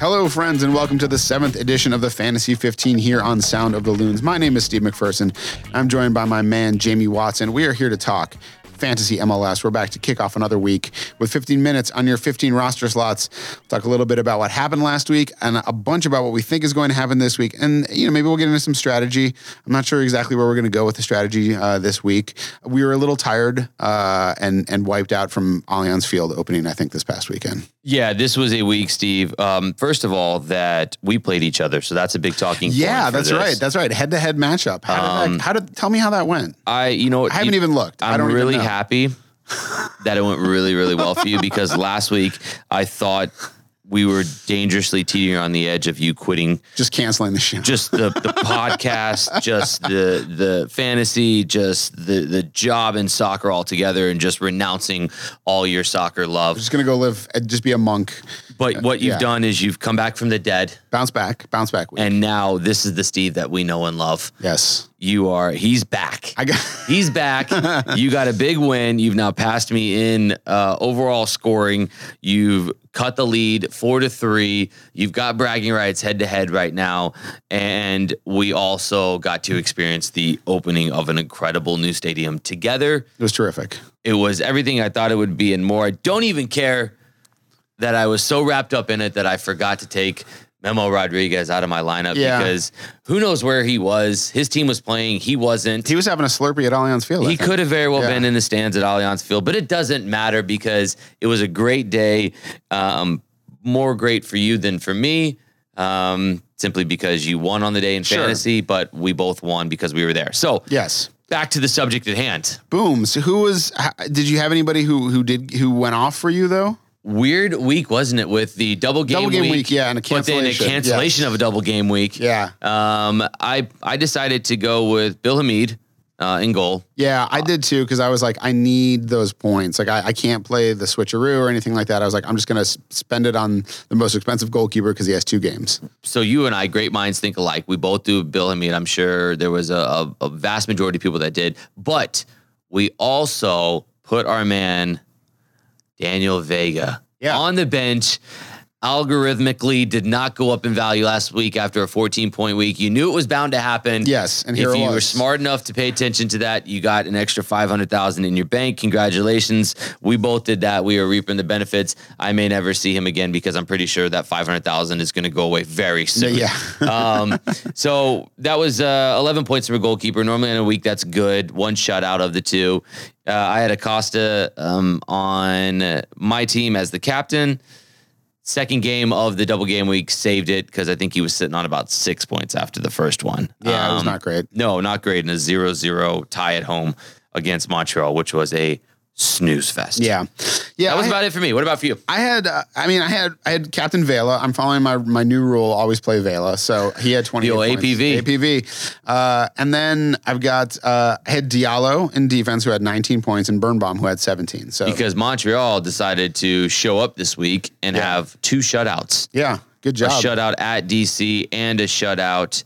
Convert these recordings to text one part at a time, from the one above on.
Hello, friends, and welcome to the 7th edition of the Fantasy 15 here on Sound of the Loons. My name is Steve McPherson. I'm joined by my man, Jamie Watson. We are here to talk Fantasy MLS. We're back to kick off another week with 15 minutes on your 15 roster slots. We'll talk a little bit about what happened last week and a bunch about what we think is going to happen this week. And, you know, maybe we'll get into some strategy. I'm not sure exactly where we're going to go with the strategy this week. We were a little tired and wiped out from Allianz Field opening, I think, this past weekend. Yeah, this was a week, Steve. First of all, that we played each other. So that's a big talking point. Yeah, that's right. That's right. Head-to-head matchup. Tell me how that went. I haven't even looked. I'm really happy that it went really, really well for you, because last week I thought we were dangerously teetering on the edge of you quitting, just canceling the show, just the podcast, just the fantasy, just the job in soccer altogether, and just renouncing all your soccer love. I'm just gonna go live and just be a monk. But what you've done is you've come back from the dead, bounce back week. And now this is the Steve that we know and love. Yes. He's back. He's back. You got a big win. You've now passed me in overall scoring. You've cut the lead 4-3. You've got bragging rights head to head right now. And we also got to experience the opening of an incredible new stadium together. It was terrific. It was everything I thought it would be and more. I don't even care that I was so wrapped up in it that I forgot to take Memo Rodriguez out of my lineup because who knows where he was. His team was playing. He wasn't. He was having a Slurpee at Allianz Field. He could have very well been in the stands at Allianz Field, but it doesn't matter because it was a great day. More great for you than for me. Simply because you won on the day in fantasy, but we both won because we were there. So yes. Back to the subject at hand. Boom. So did you have anybody who went off for you though? Weird week, wasn't it, with the double game week? Yeah, and a cancellation. But then a cancellation of a double game week. Yeah. I decided to go with Bill Hamid in goal. Yeah, I did too, because I was like, I need those points. Like, I can't play the switcheroo or anything like that. I was like, I'm just going to spend it on the most expensive goalkeeper because he has two games. So you and I, great minds think alike. We both do Bill Hamid. I'm sure there was a vast majority of people that did. But we also put our man Daniel Vega on the bench. Algorithmically did not go up in value last week after a 14-point week. You knew it was bound to happen. Yes, and here it was. If you were smart enough to pay attention to that, you got an extra $500,000 in your bank. Congratulations. We both did that. We are reaping the benefits. I may never see him again because I'm pretty sure that $500,000 is going to go away very soon. Yeah. So that was 11 points for a goalkeeper. Normally in a week, that's good. One shutout of the two. I had Acosta on my team as the captain. Second game of the double game week, saved it because I think he was sitting on about 6 points after the first one. Yeah, it was not great. No, not great. And a 0-0 tie at home against Montreal, which was a snooze fest. Yeah. That was about it for me. What about for you? I had, I had Captain Vela. I'm following my new rule: always play Vela. So he had 28 points. APV. And then I've got I had Diallo in defense, who had 19 points, and Birnbaum, who had 17. So because Montreal decided to show up this week and have two shutouts. Yeah, good job. A shutout at DC and a shutout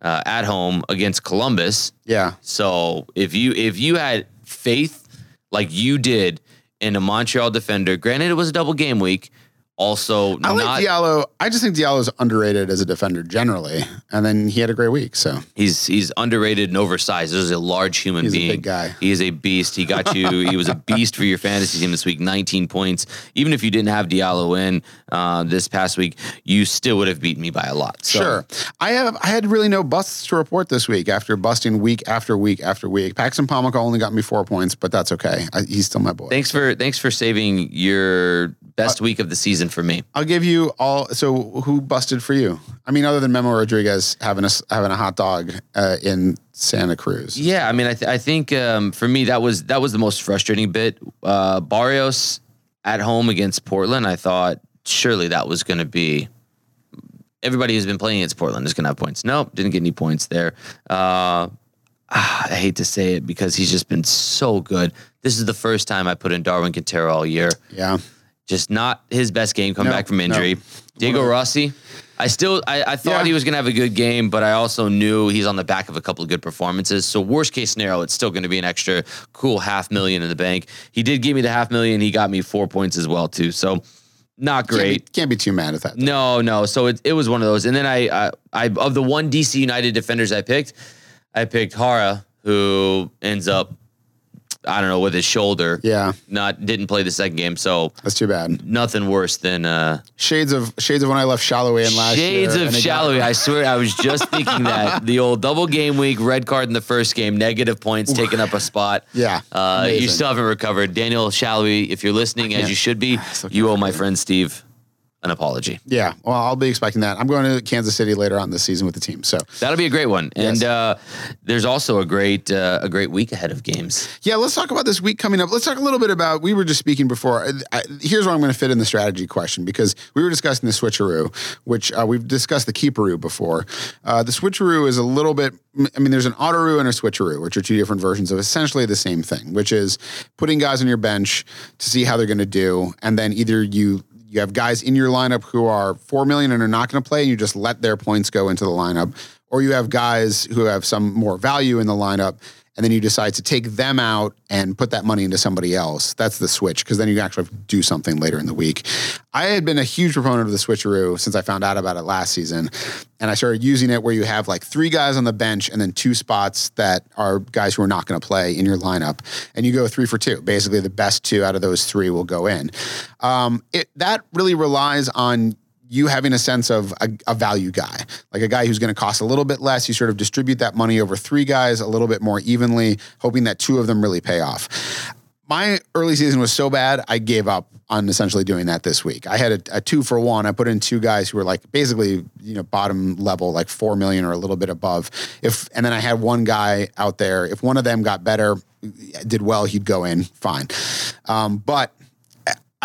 at home against Columbus. Yeah. So if you had faith, like you did in a Montreal defender. Granted, it was a double game week. Also, like Diallo. I just think Diallo is underrated as a defender generally, and then he had a great week. So he's underrated and oversized. This is a large human being. He's a big guy. He is a beast. He got you. He was a beast for your fantasy team this week. 19 points. Even if you didn't have Diallo in this past week, you still would have beaten me by a lot. So. Sure. I had really no busts to report this week after busting week after week after week. Paxton Pomichal only got me 4 points, but that's okay. He's still my boy. Thanks for saving your best week of the season for me. I'll give you all. So who busted for you? I mean, other than Memo Rodriguez having a hot dog in Santa Cruz. Yeah, I mean, I think for me that was the most frustrating bit. Barrios at home against Portland. I thought surely that was going to be everybody who's been playing against Portland is going to have points. Nope, didn't get any points there. I hate to say it because he's just been so good. This is the first time I put in Darwin Quintero all year. Yeah. Just not his best game, back from injury. No. Diego Rossi, I thought he was going to have a good game, but I also knew he's on the back of a couple of good performances. So worst case scenario, it's still going to be an extra cool $500,000 in the bank. He did give me the $500,000. He got me 4 points as well, too. So Not great. Can't be too mad at that. No. So it was one of those. And then I of the one DC United defenders I picked Hara, who ends up, I don't know, with his shoulder. Yeah. Didn't play the second game. So that's too bad. Nothing worse than shades of when I left Shalloway in last year. Shades of Shalloway. I swear I was just thinking that. The old double game week, red card in the first game, negative points, taking up a spot. Yeah. You still haven't recovered. Daniel Shalloway, if you're listening, as you should be, you owe my friend Steve an apology. Yeah. Well, I'll be expecting that. I'm going to Kansas City later on this season with the team. So that'll be a great one. And yes. There's also a great week ahead of games. Yeah. Let's talk about this week coming up. Let's talk a little bit about, we were just speaking before. Here's where I'm going to fit in the strategy question, because we were discussing the switcheroo, which we've discussed the keeperoo before. The switcheroo is a little bit, there's an autoroo and a switcheroo, which are two different versions of essentially the same thing, which is putting guys on your bench to see how they're going to do. And then either you have guys in your lineup who are 4 million and are not going to play, and you just let their points go into the lineup. Or you have guys who have some more value in the lineup, and then you decide to take them out and put that money into somebody else. That's the switch, because then you actually have to do something later in the week. I had been a huge proponent of the switcheroo since I found out about it last season, and I started using it where you have like 3 guys on the bench and then 2 spots that are guys who are not going to play in your lineup, and you go 3 for 2. Basically, the best 2 out of those 3 will go in. That really relies on you having a sense of a value guy, like a guy who's going to cost a little bit less. You sort of distribute that money over 3 guys a little bit more evenly, hoping that 2 of them really pay off. My early season was so bad, I gave up on essentially doing that this week. I had a 2 for 1. I put in 2 guys who were like basically, bottom level, like 4 million or a little bit above. And then I had 1 guy out there. If one of them got better, did well, he'd go in fine. But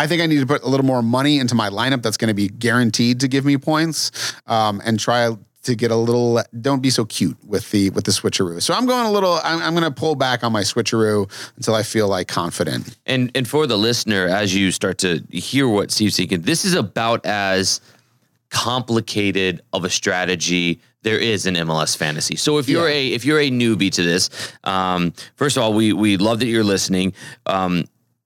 I think I need to put a little more money into my lineup that's going to be guaranteed to give me points, and try to get a little, don't be so cute with the switcheroo. So I'm going to pull back on my switcheroo until I feel like confident. And for the listener, as you start to hear what Steve's thinking, this is about as complicated of a strategy there is in MLS fantasy. So if you're a newbie to this, first of all, we love that you're listening.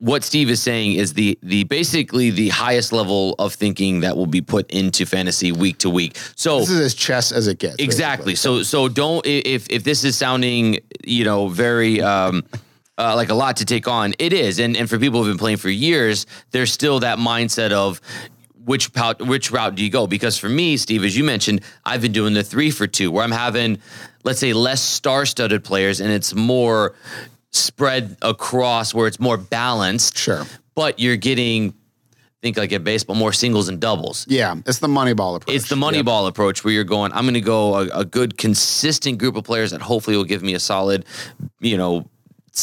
What Steve is saying is the basically the highest level of thinking that will be put into fantasy week to week. So this is as chess as it gets. Exactly. Basically. So don't, if this is sounding, very like a lot to take on, it is. And for people who've been playing for years, there's still that mindset of which route do you go? Because for me, Steve, as you mentioned, I've been doing the 3 for 2 where I'm having, let's say, less star-studded players, and it's more spread across where it's more balanced. Sure. But you're getting, think like at baseball, more singles and doubles. Yeah. It's the money ball approach. Where you're going, I'm going to go a good consistent group of players that hopefully will give me a solid,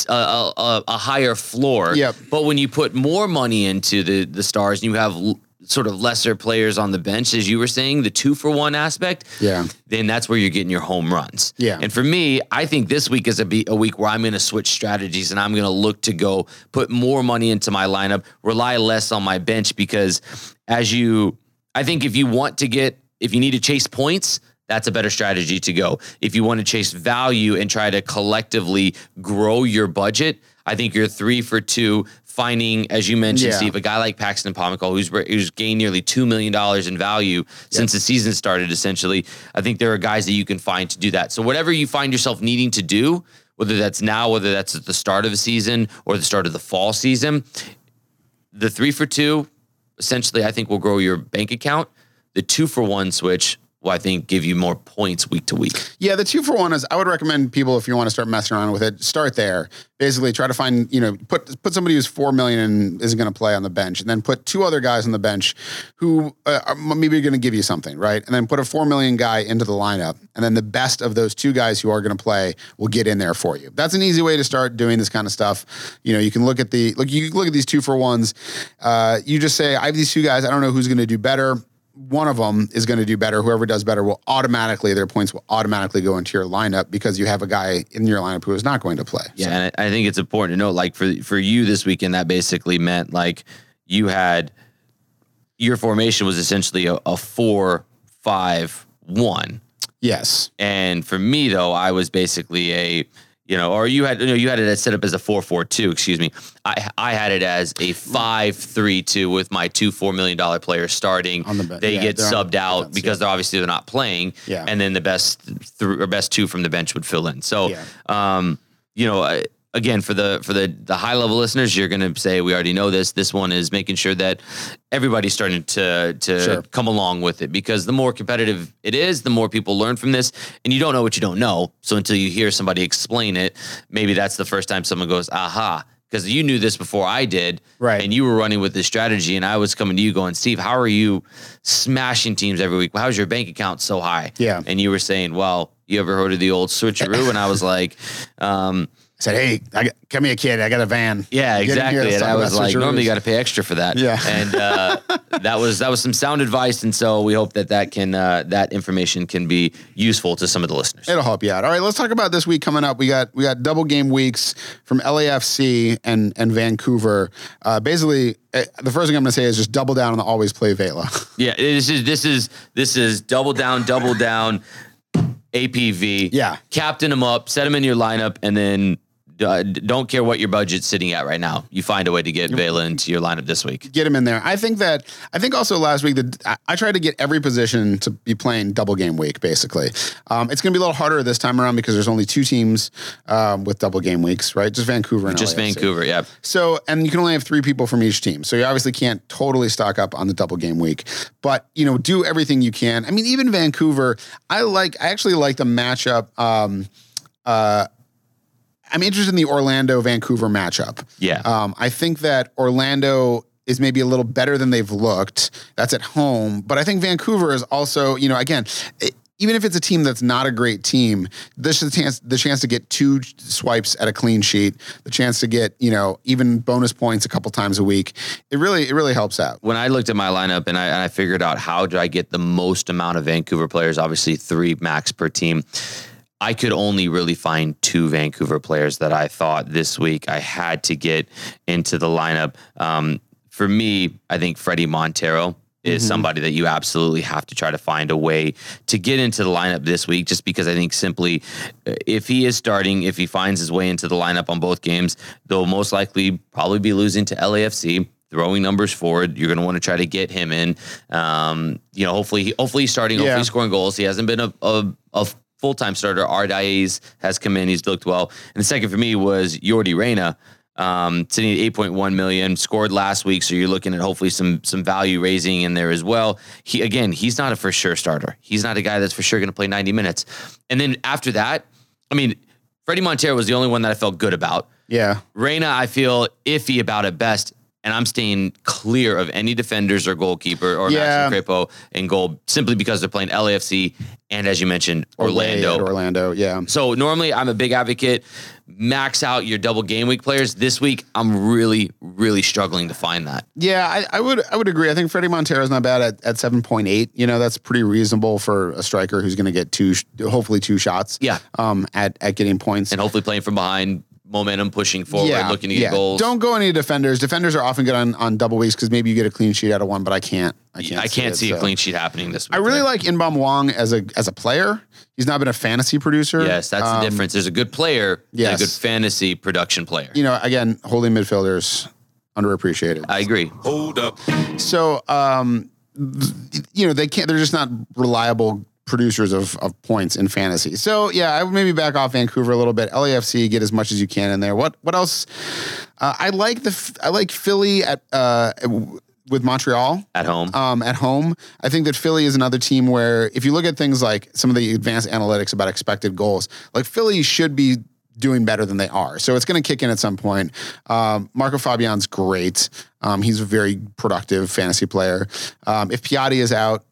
a higher floor. Yep. But when you put more money into the stars and you have sort of lesser players on the bench, as you were saying, the 2 for 1 aspect, then that's where you're getting your home runs. Yeah. And for me, I think this week is a week where I'm going to switch strategies and I'm going to look to go put more money into my lineup, rely less on my bench, because I think if you need to chase points, that's a better strategy to go. If you want to chase value and try to collectively grow your budget, I think your 3 for 2, finding, as you mentioned, Steve, a guy like Paxton Pomichal, who's gained nearly $2 million in value since the season started, essentially. I think there are guys that you can find to do that. So whatever you find yourself needing to do, whether that's now, whether that's at the start of the season or the start of the fall season, the 3 for 2, essentially, I think will grow your bank account. The 2 for 1 switch will, I think, give you more points week to week. Yeah, the 2 for 1 is, I would recommend people, if you want to start messing around with it, start there. Basically try to find, put somebody who's 4 million and isn't going to play on the bench, and then put 2 other guys on the bench who are maybe going to give you something, right? And then put a 4 million guy into the lineup, and then the best of those 2 guys who are going to play will get in there for you. That's an easy way to start doing this kind of stuff. You can look at these 2 for 1s. You just say, I have these 2 guys. I don't know who's going to do better. One of them is going to do better. Whoever does better their points will automatically go into your lineup, because you have a guy in your lineup who is not going to play. Yeah, so. And I think it's important to note, like for you this weekend, that basically meant like you had, your formation was essentially a 4-5-1. Yes. And for me though, I was basically a You know, or you had it as set up as a 4-4-2. Excuse me, I had it as a 5-3-2 with my two $4 million players starting. They get subbed out because they're obviously they're not playing. Yeah. And then the best two from the bench would fill in. So, you know, again for the high level listeners, you're going to say we already know this. This one is making sure that everybody's starting to come along with it, because the more competitive it is, the more people learn from this, and you don't know what you don't know. So until you hear somebody explain it, maybe that's the first time someone goes, aha, because you knew this before I did, right? And you were running with this strategy, and I was coming to you going, Steve, how are you smashing teams every week? How's your bank account so high? Yeah. And you were saying, well, you ever heard of the old switcheroo? And I was like, I said, hey, come here, kid. I got a van. Yeah, exactly. And I was like, normally you got to pay extra for that. Yeah. And that was some sound advice. And so we hope that information can be useful to some of the listeners. It'll help you out. All right, let's talk about this week coming up. We got double game weeks from LAFC and Vancouver. Basically, the first thing I'm going to say is just double down on the always play Vela. Yeah, this is double down APV. Yeah, captain him up, set him in your lineup, and then. Don't care what your budget's sitting at right now. You find a way to get Vela into your lineup this week. Get him in there. I think also last week that I tried to get every position to be playing double game week, basically. It's going to be a little harder this time around because there's only two teams with double game weeks, right? Just Vancouver and LAFC. Just Vancouver, yeah. So, and you can only have three people from each team. So you obviously can't totally stock up on the double game week, but, you know, do everything you can. I mean, even Vancouver, I actually like the matchup. I'm interested in the Orlando-Vancouver matchup. Yeah. I think that Orlando is maybe a little better than they've looked. That's at home. But I think Vancouver is also, you know, again, even if it's a team that's not a great team, this is the chance to get two swipes at a clean sheet, the chance to get, you know, even bonus points a couple times a week. It really helps out. When I looked at my lineup and I figured out how do I get the most amount of Vancouver players, obviously three max per team, I could only really find two Vancouver players that I thought this week I had to get into the lineup. For me, I think Freddie Montero is somebody that you absolutely have to try to find a way to get into the lineup this week, just because I think simply if he is starting, if he finds his way into the lineup on both games, they'll most likely probably be losing to LAFC. Throwing numbers forward, you're going to want to try to get him in. You know, hopefully he's starting, hopefully scoring goals. He hasn't been a full-time starter. Ardaiz has come in. He's looked well. And the second for me was Jordi Reyna, sitting at 8.1 million, scored last week. So you're looking at hopefully some value raising in there as well. He's not a for sure starter. He's not a guy that's for sure going to play 90 minutes. And then after that, I mean, Freddie Montero was the only one that I felt good about. Yeah. Reyna, I feel iffy about at best. And I'm staying clear of any defenders or goalkeeper or Maxime Crépeau in goal simply because they're playing LAFC and, as you mentioned, Orlando. Yeah. So normally I'm a big advocate. Max out your double game week players. This week, I'm really, really struggling to find that. Yeah, I would agree. I think Freddie Montero is not bad at 7.8. You know, that's pretty reasonable for a striker who's going to get hopefully two shots. Yeah. At getting points and hopefully playing from behind. Momentum, pushing forward, looking to get goals. Don't go any defenders. Defenders are often good on double weeks because maybe you get a clean sheet out of one, but I can't see a clean sheet happening this week. I really like Inbam Wong as a player. He's not been a fantasy producer. Yes, that's the difference. There's a good player and a good fantasy production player. You know, again, holding midfielders, underappreciated. I agree. Hold up. So, you know, they're just not reliable producers of points in fantasy. So yeah, I would maybe back off Vancouver a little bit. LAFC, get as much as you can in there. What else? I like Philly with Montreal at home. I think that Philly is another team where if you look at things like some of the advanced analytics about expected goals, like Philly should be doing better than they are. So it's going to kick in at some point. Marco Fabian's great. He's a very productive fantasy player. If Piatti is out,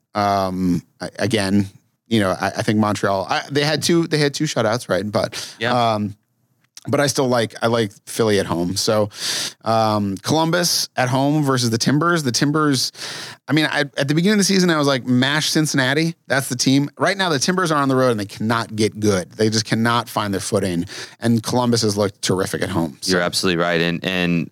again, you know, I think Montreal. They had two shutouts, right? But I still like Philly at home. So Columbus at home versus the Timbers. The Timbers. I mean, at the beginning of the season, I was like, mash Cincinnati. That's the team. Right now, the Timbers are on the road and they cannot get good. They just cannot find their footing. And Columbus has looked terrific at home. So. You're absolutely right. And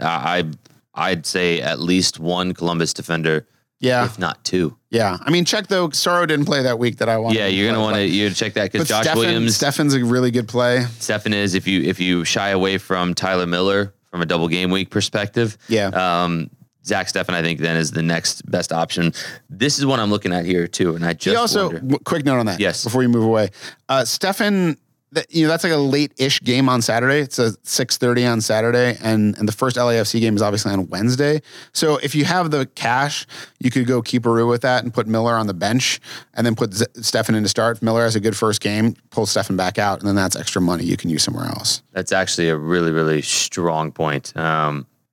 I'd say at least one Columbus defender Yeah. If not two. Yeah. I mean, check though. Sorrow didn't play that week that I wanted. Yeah, you're going to want to check that because Josh Williams. Stefan's a really good play. Steffan is, if you shy away from Tyler Miller from a double game week perspective. Yeah. Zach Steffan, I think, then is the next best option. This is what I'm looking at here too. And I just quick note on that. Yes. Before you move away. Steffan, that's like a late-ish game on Saturday. It's a 6:30 on Saturday, and the first LAFC game is obviously on Wednesday. So if you have the cash, you could go keeperoo with that and put Miller on the bench and then put Steffan in to start. If Miller has a good first game, pull Steffan back out, and then that's extra money you can use somewhere else. That's actually a really, really strong point.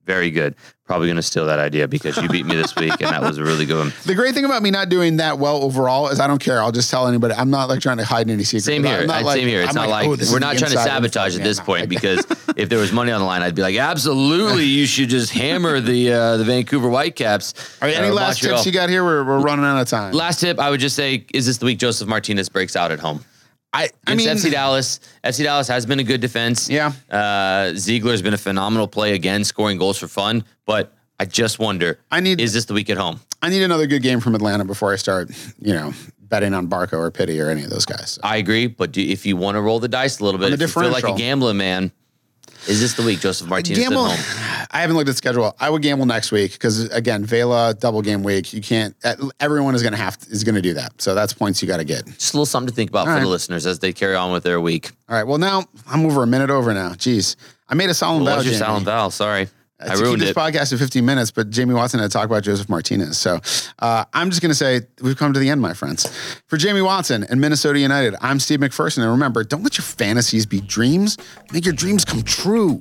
Very good. Probably going to steal that idea because you beat me this week and that was a really good one. The great thing about me not doing that well overall is I don't care. I'll just tell anybody. I'm not like trying to hide any secrets. Same here. It's not like we're not trying to sabotage at this point because if there was money on the line, I'd be like, absolutely. You should just hammer the Vancouver Whitecaps. All right, any last tips you got here? We're running out of time. Last tip. I would just say, is this the week Joseph Martinez breaks out at home? FC Dallas. FC Dallas has been a good defense. Yeah. Ziegler has been a phenomenal play again, scoring goals for fun. But I just wonder, is this the week at home? I need another good game from Atlanta before I start, betting on Barco or Pitti or any of those guys. So. I agree. But if you want to roll the dice a little bit, if you feel like a gambler, man, is this the week Joseph Martinez at home? I haven't looked at the schedule. I would gamble next week because, again, Vela, double game week. You can't. Everyone is going to do that. So that's points you got to get. Just a little something to think about for the listeners as they carry on with their week. All right. Well, now I'm over a minute over now. Jeez, I made a solemn vow. Your solemn vow. Sorry. I ruined it. Podcast in 15 minutes, but Jamie Watson had to talk about Joseph Martinez. So I'm just going to say we've come to the end, my friends. For Jamie Watson and Minnesota United, I'm Steve McPherson. And remember, don't let your fantasies be dreams. Make your dreams come true.